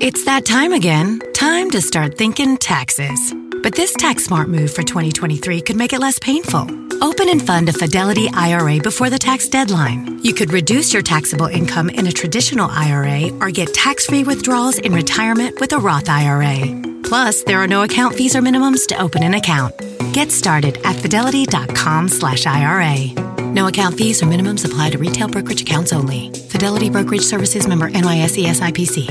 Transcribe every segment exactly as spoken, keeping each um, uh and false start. It's that time again. Time to start thinking taxes. But this tax smart move for twenty twenty-three could make it less painful. Open and fund a Fidelity I R A before the tax deadline. You could reduce your taxable income in a traditional I R A or get tax-free withdrawals in retirement with a Roth I R A. Plus, there are no account fees or minimums to open an account. Get started at fidelity dot com slash I R A. No account fees or minimums apply to retail brokerage accounts only. Fidelity Brokerage Services, member N Y S E S I P C.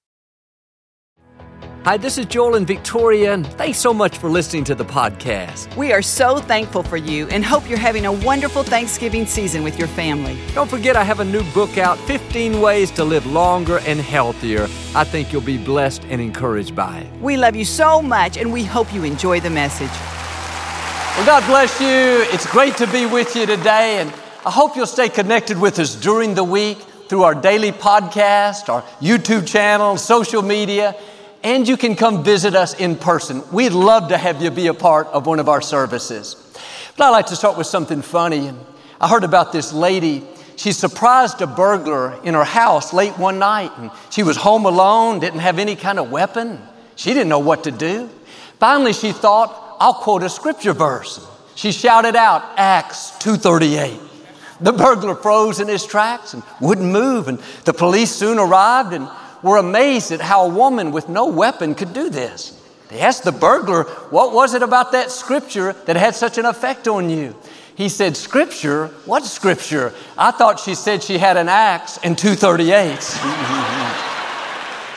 Hi, this is Joel and Victoria, and thanks so much for listening to the podcast. We are so thankful for you and hope you're having a wonderful Thanksgiving season with your family. Don't forget, I have a new book out, fifteen Ways to Live Longer and Healthier. I think you'll be blessed and encouraged by it. We love you so much, and we hope you enjoy the message. Well, God bless you. It's great to be with you today, and I hope you'll stay connected with us during the week through our daily podcast, our YouTube channel, social media. And you can come visit us in person. We'd love to have you be a part of one of our services. But I'd like to start with something funny. I heard about this lady. She surprised a burglar in her house late one night, and she was home alone, didn't have any kind of weapon. She didn't know what to do. Finally, she thought, I'll quote a scripture verse. She shouted out, Acts two thirty-eight. The burglar froze in his tracks and wouldn't move, and the police soon arrived and were amazed at how a woman with no weapon could do this. They asked the burglar, what was it about that scripture that had such an effect on you? He said, scripture? What scripture? I thought she said she had an axe and two thirty-eights.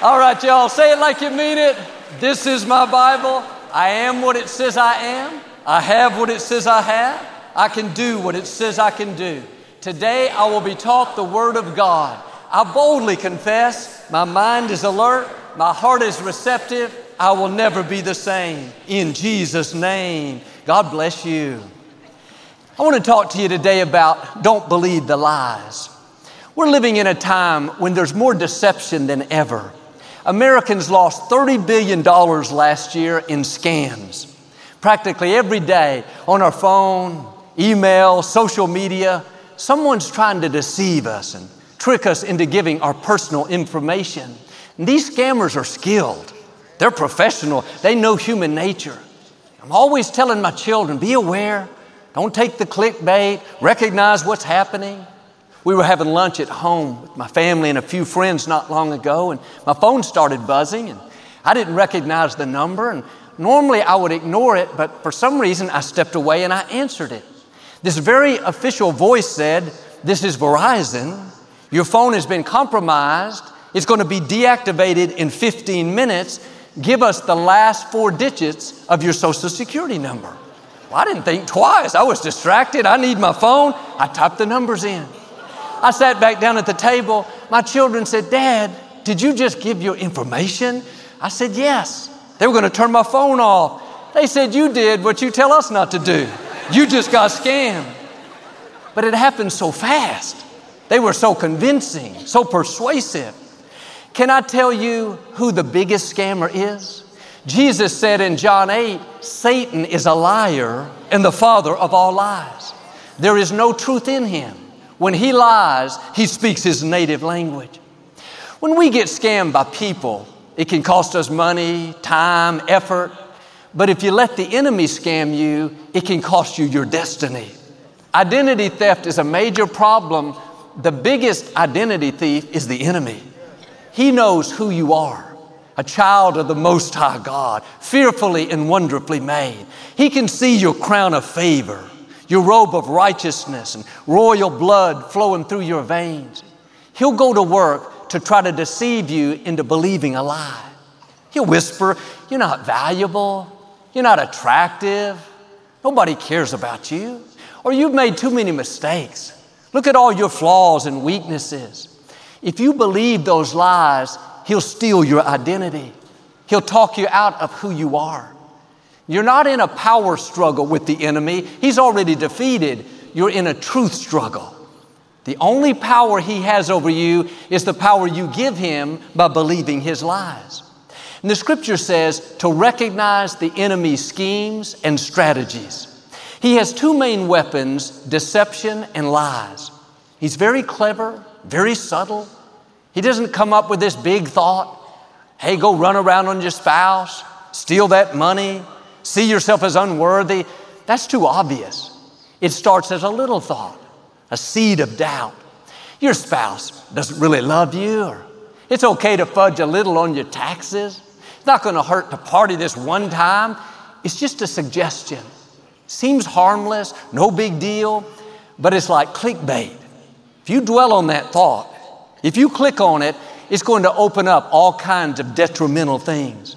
All right, y'all, say it like you mean it. This is my Bible. I am what it says I am. I have what it says I have. I can do what it says I can do. Today, I will be taught the Word of God. I boldly confess, my mind is alert, my heart is receptive, I will never be the same. In Jesus' name, God bless you. I want to talk to you today about don't believe the lies. We're living in a time when there's more deception than ever. Americans lost thirty billion dollars last year in scams. Practically every day on our phone, email, social media, someone's trying to deceive us and trick us into giving our personal information. And these scammers are skilled. They're professional. They know human nature. I'm always telling my children, be aware. Don't take the clickbait. Recognize what's happening. We were having lunch at home with my family and a few friends not long ago, and my phone started buzzing, and I didn't recognize the number. And normally I would ignore it, but for some reason I stepped away and I answered it. This very official voice said, this is Verizon. Your phone has been compromised. It's going to be deactivated in fifteen minutes. Give us the last four digits of your Social Security number. Well, I didn't think twice. I was distracted. I need my phone. I typed the numbers in. I sat back down at the table. My children said, Dad, did you just give your information? I said, yes. They were going to turn my phone off. They said, you did what you tell us not to do. You just got scammed. But it happened so fast. They were so convincing, so persuasive. Can I tell you who the biggest scammer is? Jesus said in John eight, Satan is a liar and the father of all lies. There is no truth in him. When he lies, he speaks his native language. When we get scammed by people, it can cost us money, time, effort. But if you let the enemy scam you, it can cost you your destiny. Identity theft is a major problem the biggest identity thief is the enemy. He knows who you are, a child of the Most High God, fearfully and wonderfully made. He can see your crown of favor, your robe of righteousness, and royal blood flowing through your veins. He'll go to work to try to deceive you into believing a lie. He'll whisper, "You're not valuable. You're not attractive. Nobody cares about you. Or you've made too many mistakes. Look at all your flaws and weaknesses." If you believe those lies, he'll steal your identity. He'll talk you out of who you are. You're not in a power struggle with the enemy. He's already defeated. You're in a truth struggle. The only power he has over you is the power you give him by believing his lies. And the scripture says to recognize the enemy's schemes and strategies. He has two main weapons, deception and lies. He's very clever, very subtle. He doesn't come up with this big thought. Hey, go run around on your spouse, steal that money, see yourself as unworthy. That's too obvious. It starts as a little thought, a seed of doubt. Your spouse doesn't really love you, or it's okay to fudge a little on your taxes. It's not going to hurt to party this one time. It's just a suggestion. Seems harmless, no big deal, but it's like clickbait. If you dwell on that thought, if you click on it, it's going to open up all kinds of detrimental things.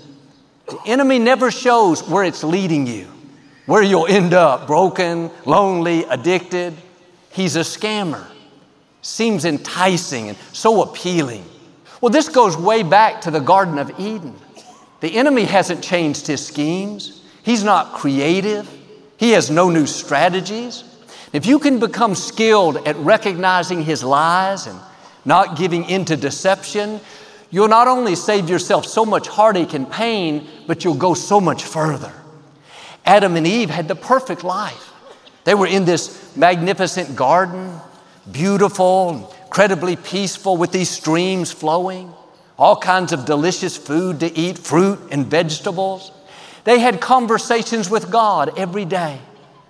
The enemy never shows where it's leading you, where you'll end up broken, lonely, addicted. He's a scammer. Seems enticing and so appealing. Well, this goes way back to the Garden of Eden. The enemy hasn't changed his schemes. He's not creative. He has no new strategies. If you can become skilled at recognizing his lies and not giving in to deception, you'll not only save yourself so much heartache and pain, but you'll go so much further. Adam and Eve had the perfect life. They were in this magnificent garden, beautiful, incredibly peaceful with these streams flowing, all kinds of delicious food to eat, fruit and vegetables. They had conversations with God every day.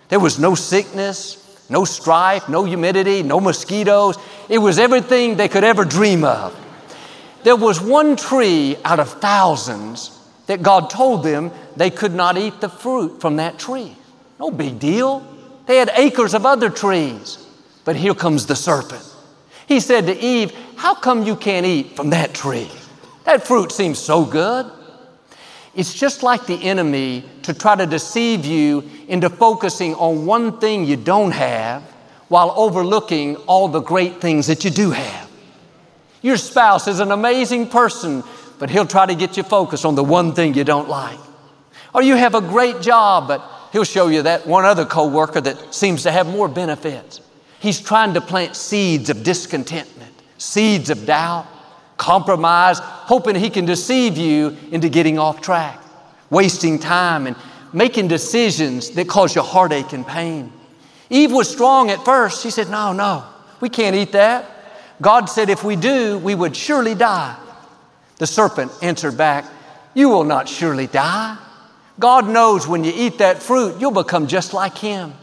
There was no sickness, no strife, no humidity, no mosquitoes. It was everything they could ever dream of. There was one tree out of thousands that God told them they could not eat the fruit from that tree. No big deal. They had acres of other trees. But here comes the serpent. He said to Eve, "How come you can't eat from that tree? That fruit seems so good." It's just like the enemy to try to deceive you into focusing on one thing you don't have while overlooking all the great things that you do have. Your spouse is an amazing person, but he'll try to get you focused on the one thing you don't like. Or you have a great job, but he'll show you that one other coworker that seems to have more benefits. He's trying to plant seeds of discontentment, seeds of doubt, compromise, hoping he can deceive you into getting off track, wasting time and making decisions that cause you heartache and pain. Eve was strong at first. She said, no, no, we can't eat that. God said if we do, we would surely die. The serpent answered back, you will not surely die. God knows when you eat that fruit, you'll become just like him.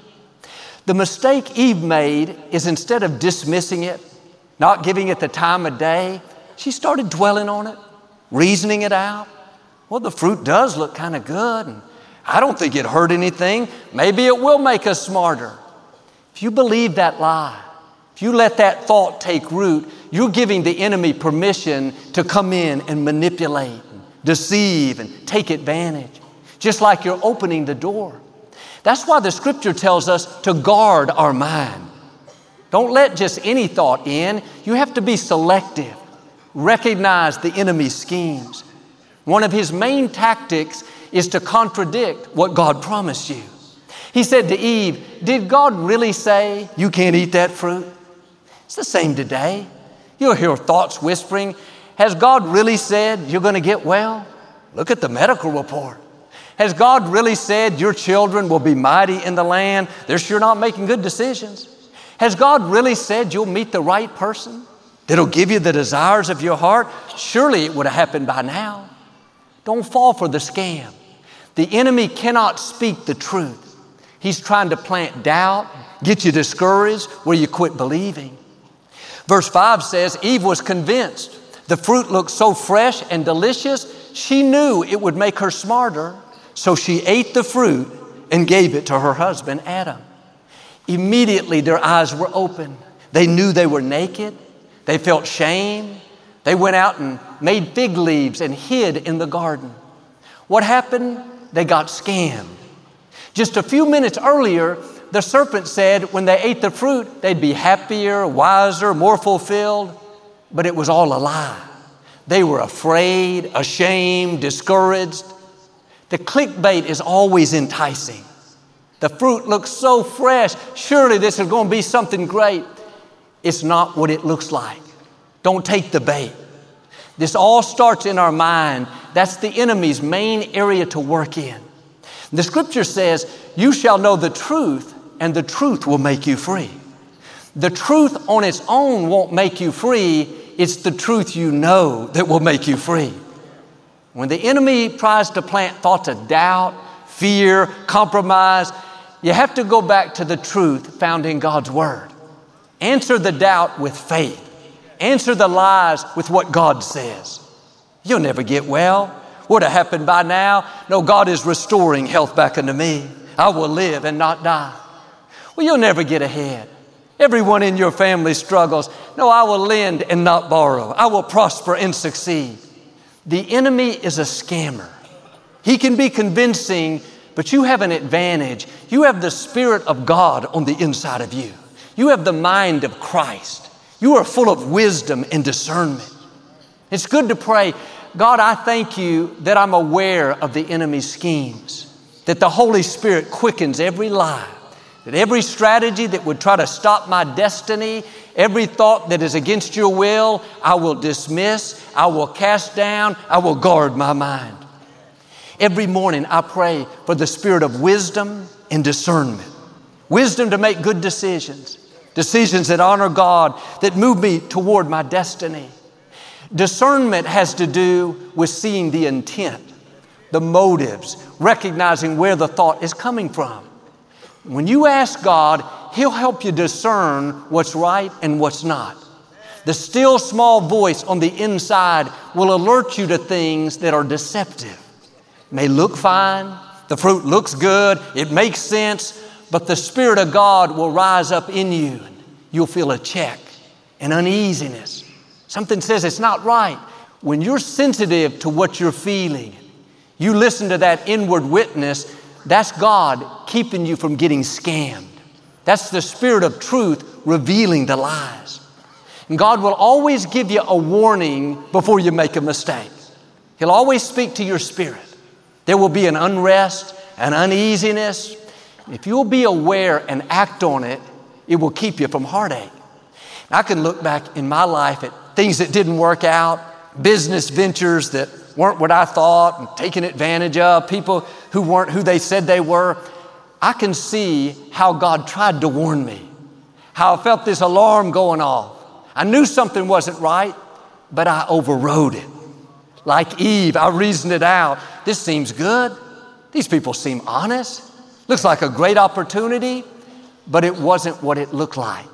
The mistake Eve made is instead of dismissing it, not giving it the time of day, she started dwelling on it, reasoning it out. Well, the fruit does look kind of good, and I don't think it hurt anything. Maybe it will make us smarter. If you believe that lie, if you let that thought take root, you're giving the enemy permission to come in and manipulate, and deceive, and take advantage, just like you're opening the door. That's why the scripture tells us to guard our mind. Don't let just any thought in. You have to be selective. Recognize the enemy's schemes. One of his main tactics is to contradict what God promised you. He said to Eve, did God really say you can't eat that fruit? It's the same today. You'll hear thoughts whispering, has God really said you're going to get well? Look at the medical report. Has God really said your children will be mighty in the land? They're sure not making good decisions. Has God really said you'll meet the right person that'll give you the desires of your heart? Surely it would have happened by now. Don't fall for the scam. The enemy cannot speak the truth. He's trying to plant doubt, get you discouraged, where you quit believing. Verse five says, Eve was convinced. The fruit looked so fresh and delicious, she knew it would make her smarter. So she ate the fruit and gave it to her husband, Adam. Immediately their eyes were open. They knew they were naked. They felt shame. They went out and made fig leaves and hid in the garden. What happened? They got scammed. Just a few minutes earlier, the serpent said when they ate the fruit, they'd be happier, wiser, more fulfilled. But it was all a lie. They were afraid, ashamed, discouraged. The clickbait is always enticing. The fruit looks so fresh. Surely this is going to be something great. It's not what it looks like. Don't take the bait. This all starts in our mind. That's the enemy's main area to work in. The scripture says, you shall know the truth, and the truth will make you free. The truth on its own won't make you free. It's the truth you know that will make you free. When the enemy tries to plant thoughts of doubt, fear, compromise, you have to go back to the truth found in God's word. Answer the doubt with faith. Answer the lies with what God says. You'll never get well. Would have happened by now. No, God is restoring health back unto me. I will live and not die. Well, you'll never get ahead. Everyone in your family struggles. No, I will lend and not borrow. I will prosper and succeed. The enemy is a scammer. He can be convincing, but you have an advantage. You have the Spirit of God on the inside of you. You have the mind of Christ. You are full of wisdom and discernment. It's good to pray, God, I thank you that I'm aware of the enemy's schemes, that the Holy Spirit quickens every lie, that every strategy that would try to stop my destiny, every thought that is against your will, I will dismiss, I will cast down, I will guard my mind. Every morning I pray for the spirit of wisdom and discernment, wisdom to make good decisions, decisions that honor God, that move me toward my destiny. Discernment has to do with seeing the intent, the motives, recognizing where the thought is coming from. When you ask God, He'll help you discern what's right and what's not. The still small voice on the inside will alert you to things that are deceptive. It may look fine, the fruit looks good, it makes sense, but the Spirit of God will rise up in you. You'll feel a check, an uneasiness. Something says it's not right. When you're sensitive to what you're feeling, you listen to that inward witness. That's God keeping you from getting scammed. That's the Spirit of truth revealing the lies. And God will always give you a warning before you make a mistake. He'll always speak to your spirit. There will be an unrest, an uneasiness. If you'll be aware and act on it, it will keep you from heartache. And I can look back in my life at things that didn't work out, business ventures that weren't what I thought and taken advantage of, people who weren't who they said they were. I can see how God tried to warn me, how I felt this alarm going off. I knew something wasn't right, but I overrode it. Like Eve, I reasoned it out. This seems good. These people seem honest. Looks like a great opportunity, but it wasn't what it looked like.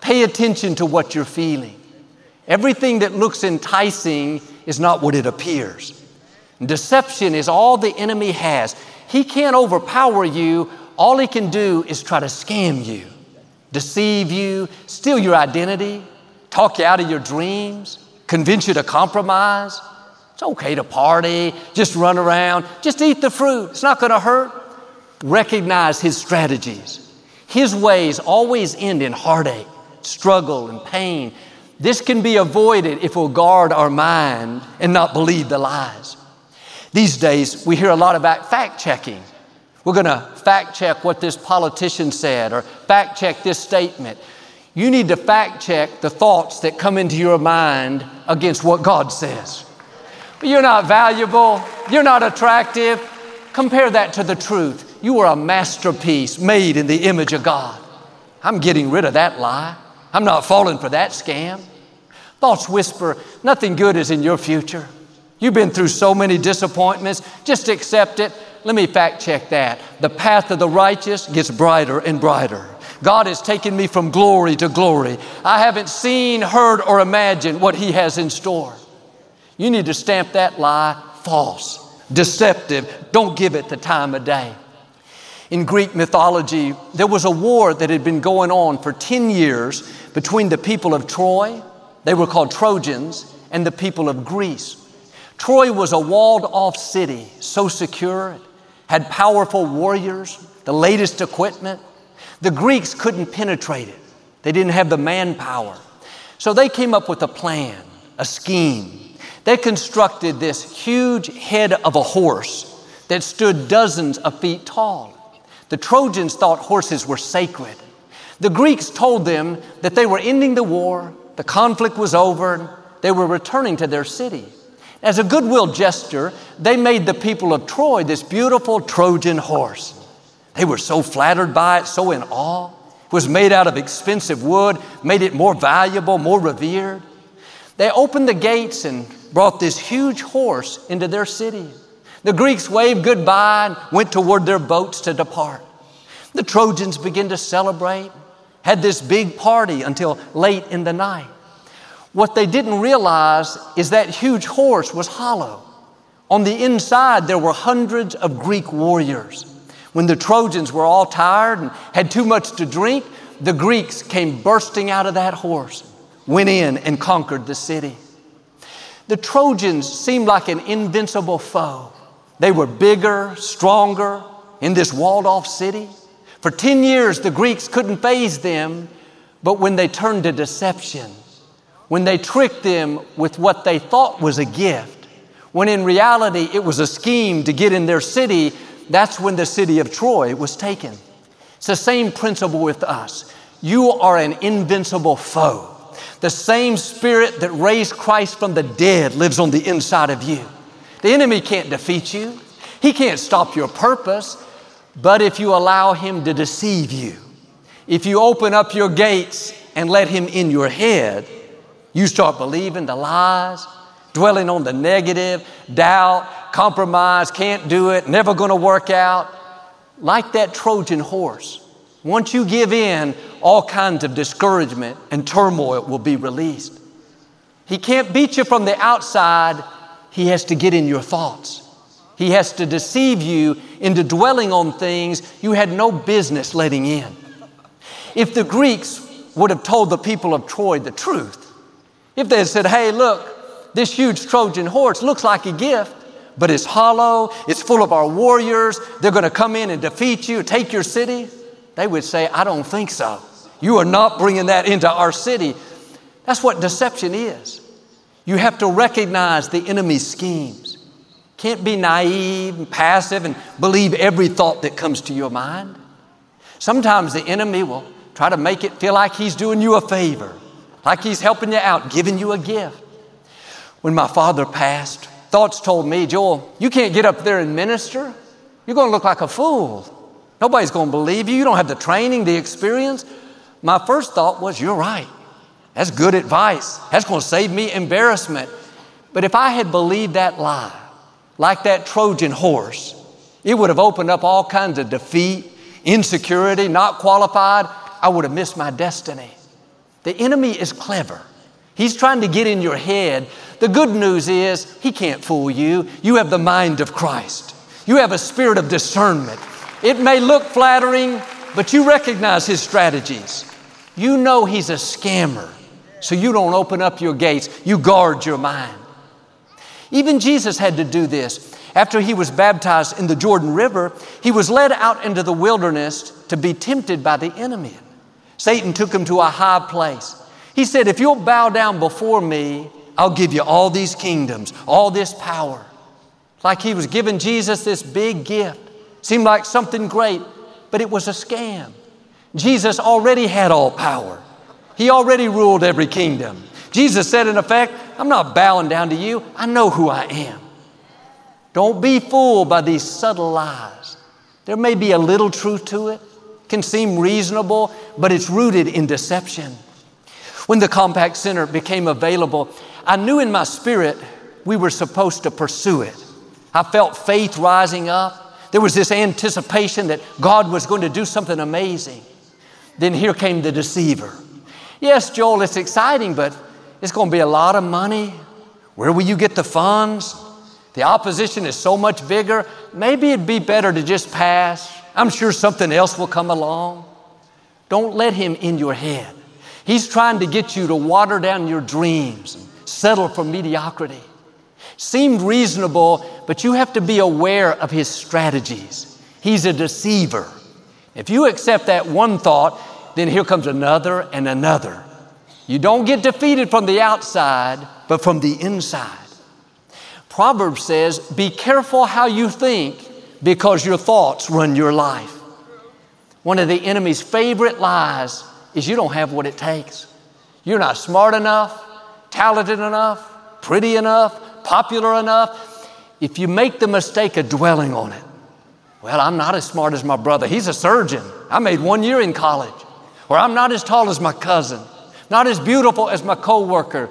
Pay attention to what you're feeling. Everything that looks enticing is not what it appears. Deception is all the enemy has. He can't overpower you. All he can do is try to scam you, deceive you, steal your identity, talk you out of your dreams, convince you to compromise. It's okay to party, just run around, just eat the fruit. It's not going to hurt. Recognize his strategies. His ways always end in heartache, struggle, and pain. This can be avoided if we'll guard our mind and not believe the lies. These days, we hear a lot about fact-checking. We're going to fact-check what this politician said or fact-check this statement. You need to fact-check the thoughts that come into your mind against what God says. But you're not valuable. You're not attractive. Compare that to the truth. You are a masterpiece made in the image of God. I'm getting rid of that lie. I'm not falling for that scam. Thoughts whisper, nothing good is in your future. You've been through so many disappointments. Just accept it. Let me fact check that. The path of the righteous gets brighter and brighter. God has taken me from glory to glory. I haven't seen, heard, or imagined what He has in store. You need to stamp that lie false, deceptive. Don't give it the time of day. In Greek mythology, there was a war that had been going on for ten years between the people of Troy, they were called Trojans, and the people of Greece. Troy was a walled-off city, so secure, it had powerful warriors, the latest equipment. The Greeks couldn't penetrate it. They didn't have the manpower. So they came up with a plan, a scheme. They constructed this huge head of a horse that stood dozens of feet tall. The Trojans thought horses were sacred. The Greeks told them that they were ending the war, the conflict was over, and they were returning to their city. As a goodwill gesture, they made the people of Troy this beautiful Trojan horse. They were so flattered by it, so in awe. It was made out of expensive wood, made it more valuable, more revered. They opened the gates and brought this huge horse into their city. The Greeks waved goodbye and went toward their boats to depart. The Trojans began to celebrate, had this big party until late in the night. What they didn't realize is that huge horse was hollow. On the inside, there were hundreds of Greek warriors. When the Trojans were all tired and had too much to drink, the Greeks came bursting out of that horse, went in and conquered the city. The Trojans seemed like an invincible foe. They were bigger, stronger in this walled-off city. For ten years, the Greeks couldn't faze them, but when they turned to deception, when they tricked them with what they thought was a gift, when in reality it was a scheme to get in their city, that's when the city of Troy was taken. It's the same principle with us. You are an invincible foe. The same spirit that raised Christ from the dead lives on the inside of you. The enemy can't defeat you. He can't stop your purpose. But if you allow him to deceive you, if you open up your gates and let him in your head, you start believing the lies, dwelling on the negative, doubt, compromise, can't do it, never going to work out. Like that Trojan horse, once you give in, all kinds of discouragement and turmoil will be released. He can't beat you from the outside. He has to get in your thoughts. He has to deceive you into dwelling on things you had no business letting in. If the Greeks would have told the people of Troy the truth, if they had said, hey, look, this huge Trojan horse looks like a gift, but it's hollow, it's full of our warriors, they're going to come in and defeat you, take your city, they would say, I don't think so. You are not bringing that into our city. That's what deception is. You have to recognize the enemy's schemes. Can't be naive and passive and believe every thought that comes to your mind. Sometimes the enemy will try to make it feel like he's doing you a favor, like he's helping you out, giving you a gift. When my father passed, thoughts told me, Joel, you can't get up there and minister. You're going to look like a fool. Nobody's going to believe you. You don't have the training, the experience. My first thought was, you're right. That's good advice. That's going to save me embarrassment. But if I had believed that lie, like that Trojan horse, it would have opened up all kinds of defeat, insecurity, not qualified. I would have missed my destiny. The enemy is clever. He's trying to get in your head. The good news is he can't fool you. You have the mind of Christ. You have a spirit of discernment. It may look flattering, but you recognize his strategies. You know he's a scammer, so you don't open up your gates. You guard your mind. Even Jesus had to do this. After he was baptized in the Jordan River, he was led out into the wilderness to be tempted by the enemy. Satan took him to a high place. He said, if you'll bow down before me, I'll give you all these kingdoms, all this power. Like he was giving Jesus this big gift. Seemed like something great, but it was a scam. Jesus already had all power. He already ruled every kingdom. Jesus said, in effect, I'm not bowing down to you. I know who I am. Don't be fooled by these subtle lies. There may be a little truth to it. Can seem reasonable, but it's rooted in deception. When the Compact Center became available, I knew in my spirit we were supposed to pursue it. I felt faith rising up. There was this anticipation that God was going to do something amazing. Then here came the deceiver. Yes, Joel, it's exciting, but it's going to be a lot of money. Where will you get the funds? The opposition is so much bigger. Maybe it'd be better to just pass. I'm sure something else will come along. Don't let him in your head. He's trying to get you to water down your dreams and settle for mediocrity. Seemed reasonable, but you have to be aware of his strategies. He's a deceiver. If you accept that one thought, then here comes another and another. You don't get defeated from the outside, but from the inside. Proverbs says, be careful how you think because your thoughts run your life. One of the enemy's favorite lies is you don't have what it takes. You're not smart enough, talented enough, pretty enough, popular enough. If you make the mistake of dwelling on it, well, I'm not as smart as my brother. He's a surgeon. I made one year in college. Or I'm not as tall as my cousin, not as beautiful as my coworker.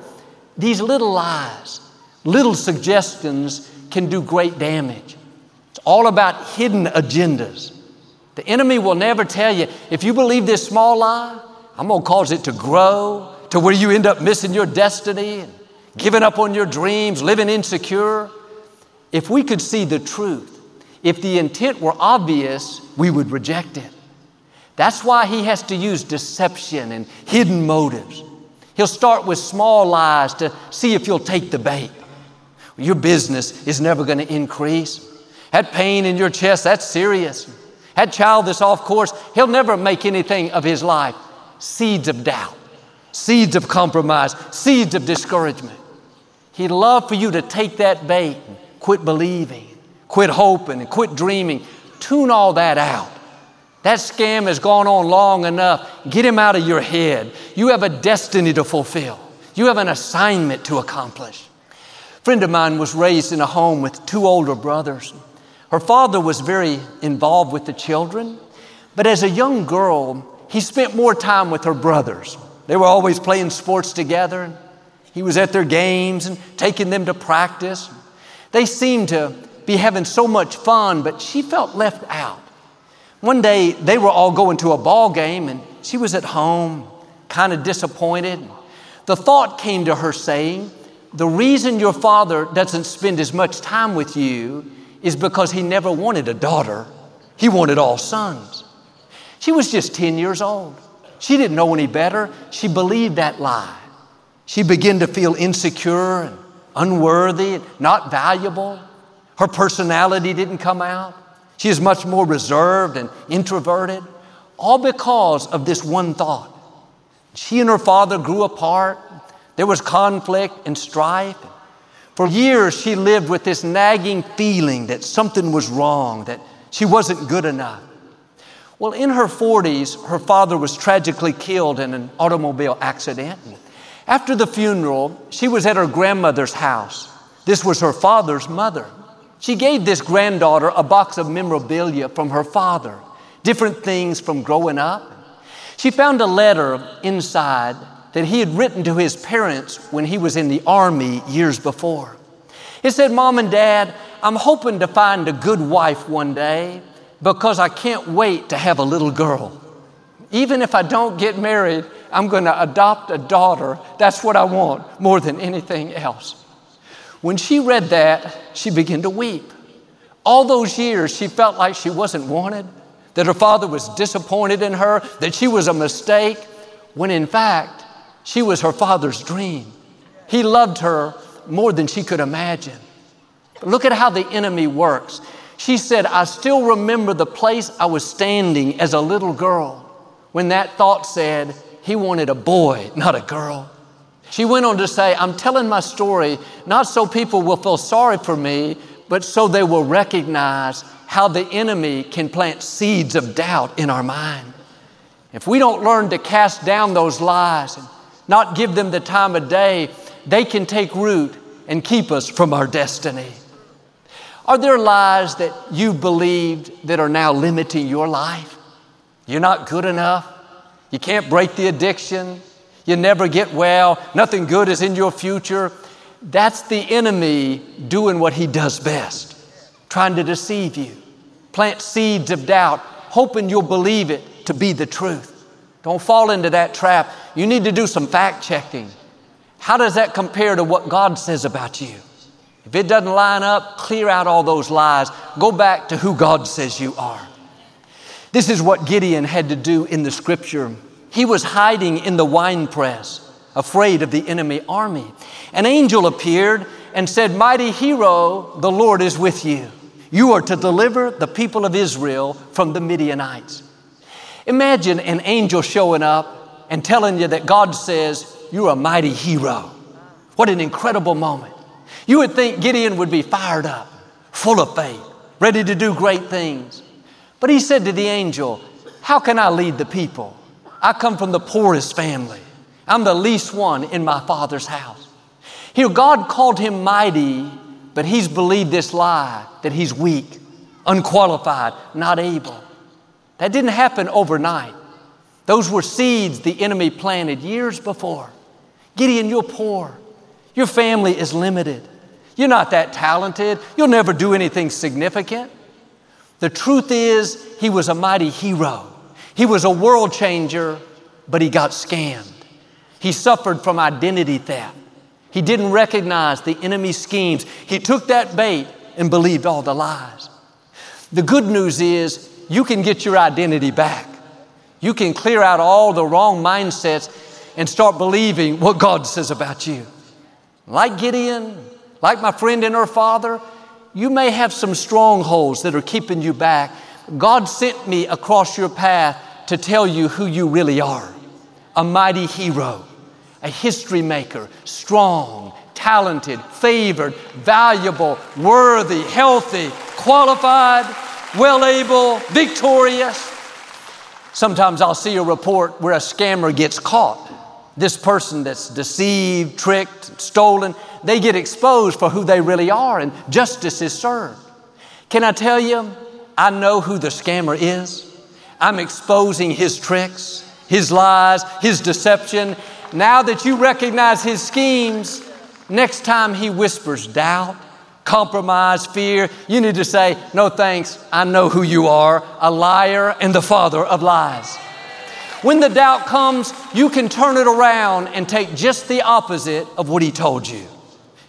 These little lies, little suggestions can do great damage. It's all about hidden agendas. The enemy will never tell you, if you believe this small lie, I'm going to cause it to grow to where you end up missing your destiny, and giving up on your dreams, living insecure. If we could see the truth, if the intent were obvious, we would reject it. That's why he has to use deception and hidden motives. He'll start with small lies to see if you'll take the bait. Your business is never going to increase. That pain in your chest, that's serious. That child that's off course, he'll never make anything of his life. Seeds of doubt, seeds of compromise, seeds of discouragement. He'd love for you to take that bait and quit believing, quit hoping, and quit dreaming. Tune all that out. That scam has gone on long enough. Get him out of your head. You have a destiny to fulfill. You have an assignment to accomplish. A friend of mine was raised in a home with two older brothers. Her father was very involved with the children, but as a young girl, he spent more time with her brothers. They were always playing sports together, and he was at their games and taking them to practice. They seemed to be having so much fun, but she felt left out. One day, they were all going to a ball game, and she was at home, kind of disappointed. The thought came to her saying, the reason your father doesn't spend as much time with you is because he never wanted a daughter. He wanted all sons. She was just ten years old. She didn't know any better. She believed that lie. She began to feel insecure and unworthy and not valuable. Her personality didn't come out. She is much more reserved and introverted, all because of this one thought. She and her father grew apart. There was conflict and strife. For years, she lived with this nagging feeling that something was wrong, that she wasn't good enough. Well, in her forties, her father was tragically killed in an automobile accident. After the funeral, she was at her grandmother's house. This was her father's mother. She gave this granddaughter a box of memorabilia from her father, different things from growing up. She found a letter inside that he had written to his parents when he was in the army years before. It said, Mom and Dad, I'm hoping to find a good wife one day because I can't wait to have a little girl. Even if I don't get married, I'm going to adopt a daughter. That's what I want more than anything else. When she read that, she began to weep. All those years, she felt like she wasn't wanted, that her father was disappointed in her, that she was a mistake, when in fact, she was her father's dream. He loved her more than she could imagine. But look at how the enemy works. She said, I still remember the place I was standing as a little girl when that thought said he wanted a boy, not a girl. She went on to say, I'm telling my story, not so people will feel sorry for me, but so they will recognize how the enemy can plant seeds of doubt in our mind. If we don't learn to cast down those lies and not give them the time of day, they can take root and keep us from our destiny. Are there lies that you believed that are now limiting your life? You're not good enough. You can't break the addiction. You never get well. Nothing good is in your future. That's the enemy doing what he does best, trying to deceive you, plant seeds of doubt, hoping you'll believe it to be the truth. Don't fall into that trap. You need to do some fact checking. How does that compare to what God says about you? If it doesn't line up, clear out all those lies. Go back to who God says you are. This is what Gideon had to do in the scripture. He was hiding in the wine press, afraid of the enemy army. An angel appeared and said, "Mighty hero, the Lord is with you. You are to deliver the people of Israel from the Midianites." Imagine an angel showing up and telling you that God says, "You're a mighty hero." What an incredible moment. You would think Gideon would be fired up, full of faith, ready to do great things. But he said to the angel, "How can I lead the people? I come from the poorest family. I'm the least one in my father's house." Here, God called him mighty, but he's believed this lie that he's weak, unqualified, not able. That didn't happen overnight. Those were seeds the enemy planted years before. Gideon, you're poor. Your family is limited. You're not that talented. You'll never do anything significant. The truth is, he was a mighty hero. He was a world changer, but he got scammed. He suffered from identity theft. He didn't recognize the enemy's schemes. He took that bait and believed all the lies. The good news is, you can get your identity back. You can clear out all the wrong mindsets and start believing what God says about you. Like Gideon, like my friend and her father, you may have some strongholds that are keeping you back. God sent me across your path to tell you who you really are. A mighty hero, a history maker, strong, talented, favored, valuable, worthy, healthy, qualified, well-able, victorious. Sometimes I'll see a report where a scammer gets caught. This person that's deceived, tricked, stolen, they get exposed for who they really are, and justice is served. Can I tell you, I know who the scammer is. I'm exposing his tricks, his lies, his deception. Now that you recognize his schemes, next time he whispers doubt, compromise, fear, you need to say, "No thanks, I know who you are, a liar and the father of lies." When the doubt comes, you can turn it around and take just the opposite of what he told you.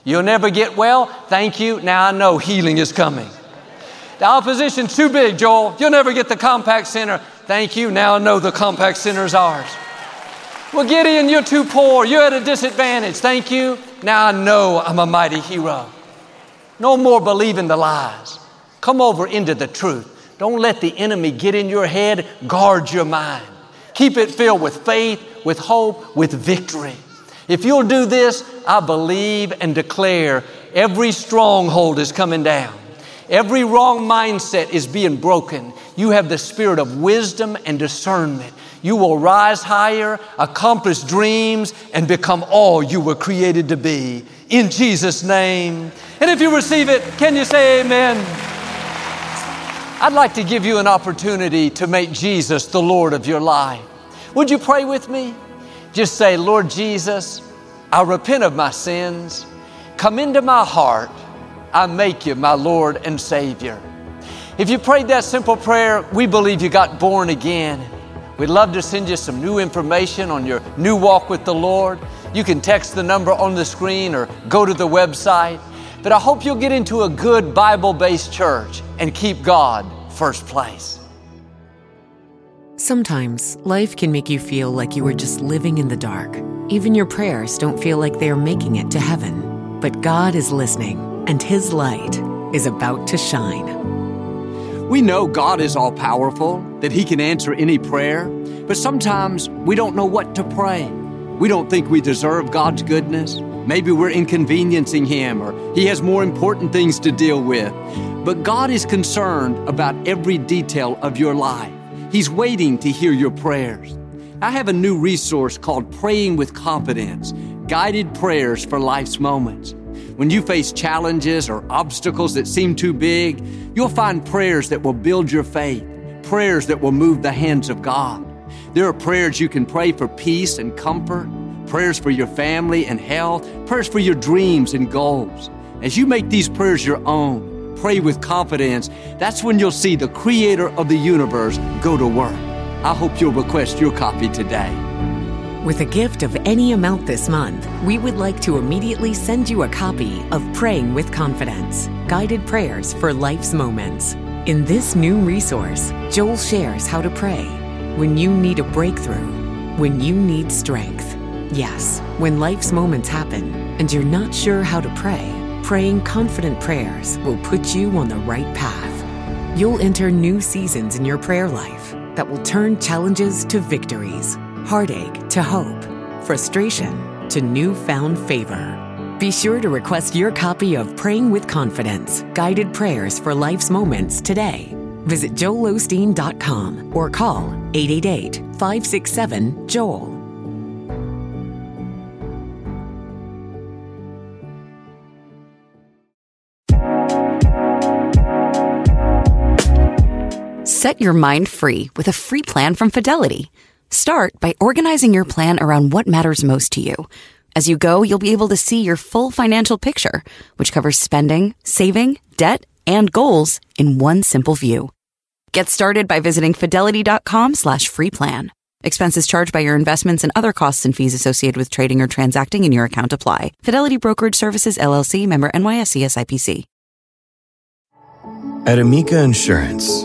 "You'll never get well. Thank you. Now I know healing is coming." "The opposition's too big, Joel. You'll never get the compact center." "Thank you. Now I know the compact center's ours." "Well, Gideon, you're too poor. You're at a disadvantage." "Thank you. Now I know I'm a mighty hero." No more believing the lies. Come over into the truth. Don't let the enemy get in your head. Guard your mind. Keep it filled with faith, with hope, with victory. If you'll do this, I believe and declare every stronghold is coming down. Every wrong mindset is being broken. You have the spirit of wisdom and discernment. You will rise higher, accomplish dreams, and become all you were created to be. In Jesus' name. And if you receive it, can you say amen? I'd like to give you an opportunity to make Jesus the Lord of your life. Would you pray with me? Just say, "Lord Jesus, I repent of my sins. Come into my heart. I make you my Lord and Savior." If you prayed that simple prayer, we believe you got born again. We'd love to send you some new information on your new walk with the Lord. You can text the number on the screen or go to the website. But I hope you'll get into a good Bible-based church and keep God first place. Sometimes life can make you feel like you are just living in the dark. Even your prayers don't feel like they are making it to heaven. But God is listening, and His light is about to shine. We know God is all-powerful, that He can answer any prayer, but sometimes we don't know what to pray. We don't think we deserve God's goodness. Maybe we're inconveniencing Him, or He has more important things to deal with. But God is concerned about every detail of your life. He's waiting to hear your prayers. I have a new resource called Praying With Confidence: Guided Prayers for Life's Moments. When you face challenges or obstacles that seem too big, you'll find prayers that will build your faith, prayers that will move the hands of God. There are prayers you can pray for peace and comfort, prayers for your family and health, prayers for your dreams and goals. As you make these prayers your own, pray with confidence. That's when you'll see the Creator of the universe go to work. I hope you'll request your copy today. With a gift of any amount this month, we would like to immediately send you a copy of Praying With Confidence: Guided Prayers for Life's Moments. In this new resource, Joel shares how to pray when you need a breakthrough, when you need strength. Yes, when life's moments happen and you're not sure how to pray, praying confident prayers will put you on the right path. You'll enter new seasons in your prayer life that will turn challenges to victories, heartache to hope, frustration to newfound favor. Be sure to request your copy of Praying With Confidence: Guided Prayers for Life's Moments today. Visit Joel Osteen dot com or call eight eight eight, five six seven, Joel. Set your mind free with a free plan from Fidelity. Start by organizing your plan around what matters most to you. As you go, you'll be able to see your full financial picture, which covers spending, saving, debt, and goals in one simple view. Get started by visiting fidelity dot com slash free plan. Expenses charged by your investments and other costs and fees associated with trading or transacting in your account apply. Fidelity Brokerage Services, L L C, member N Y S E S I P C. At Amica Insurance,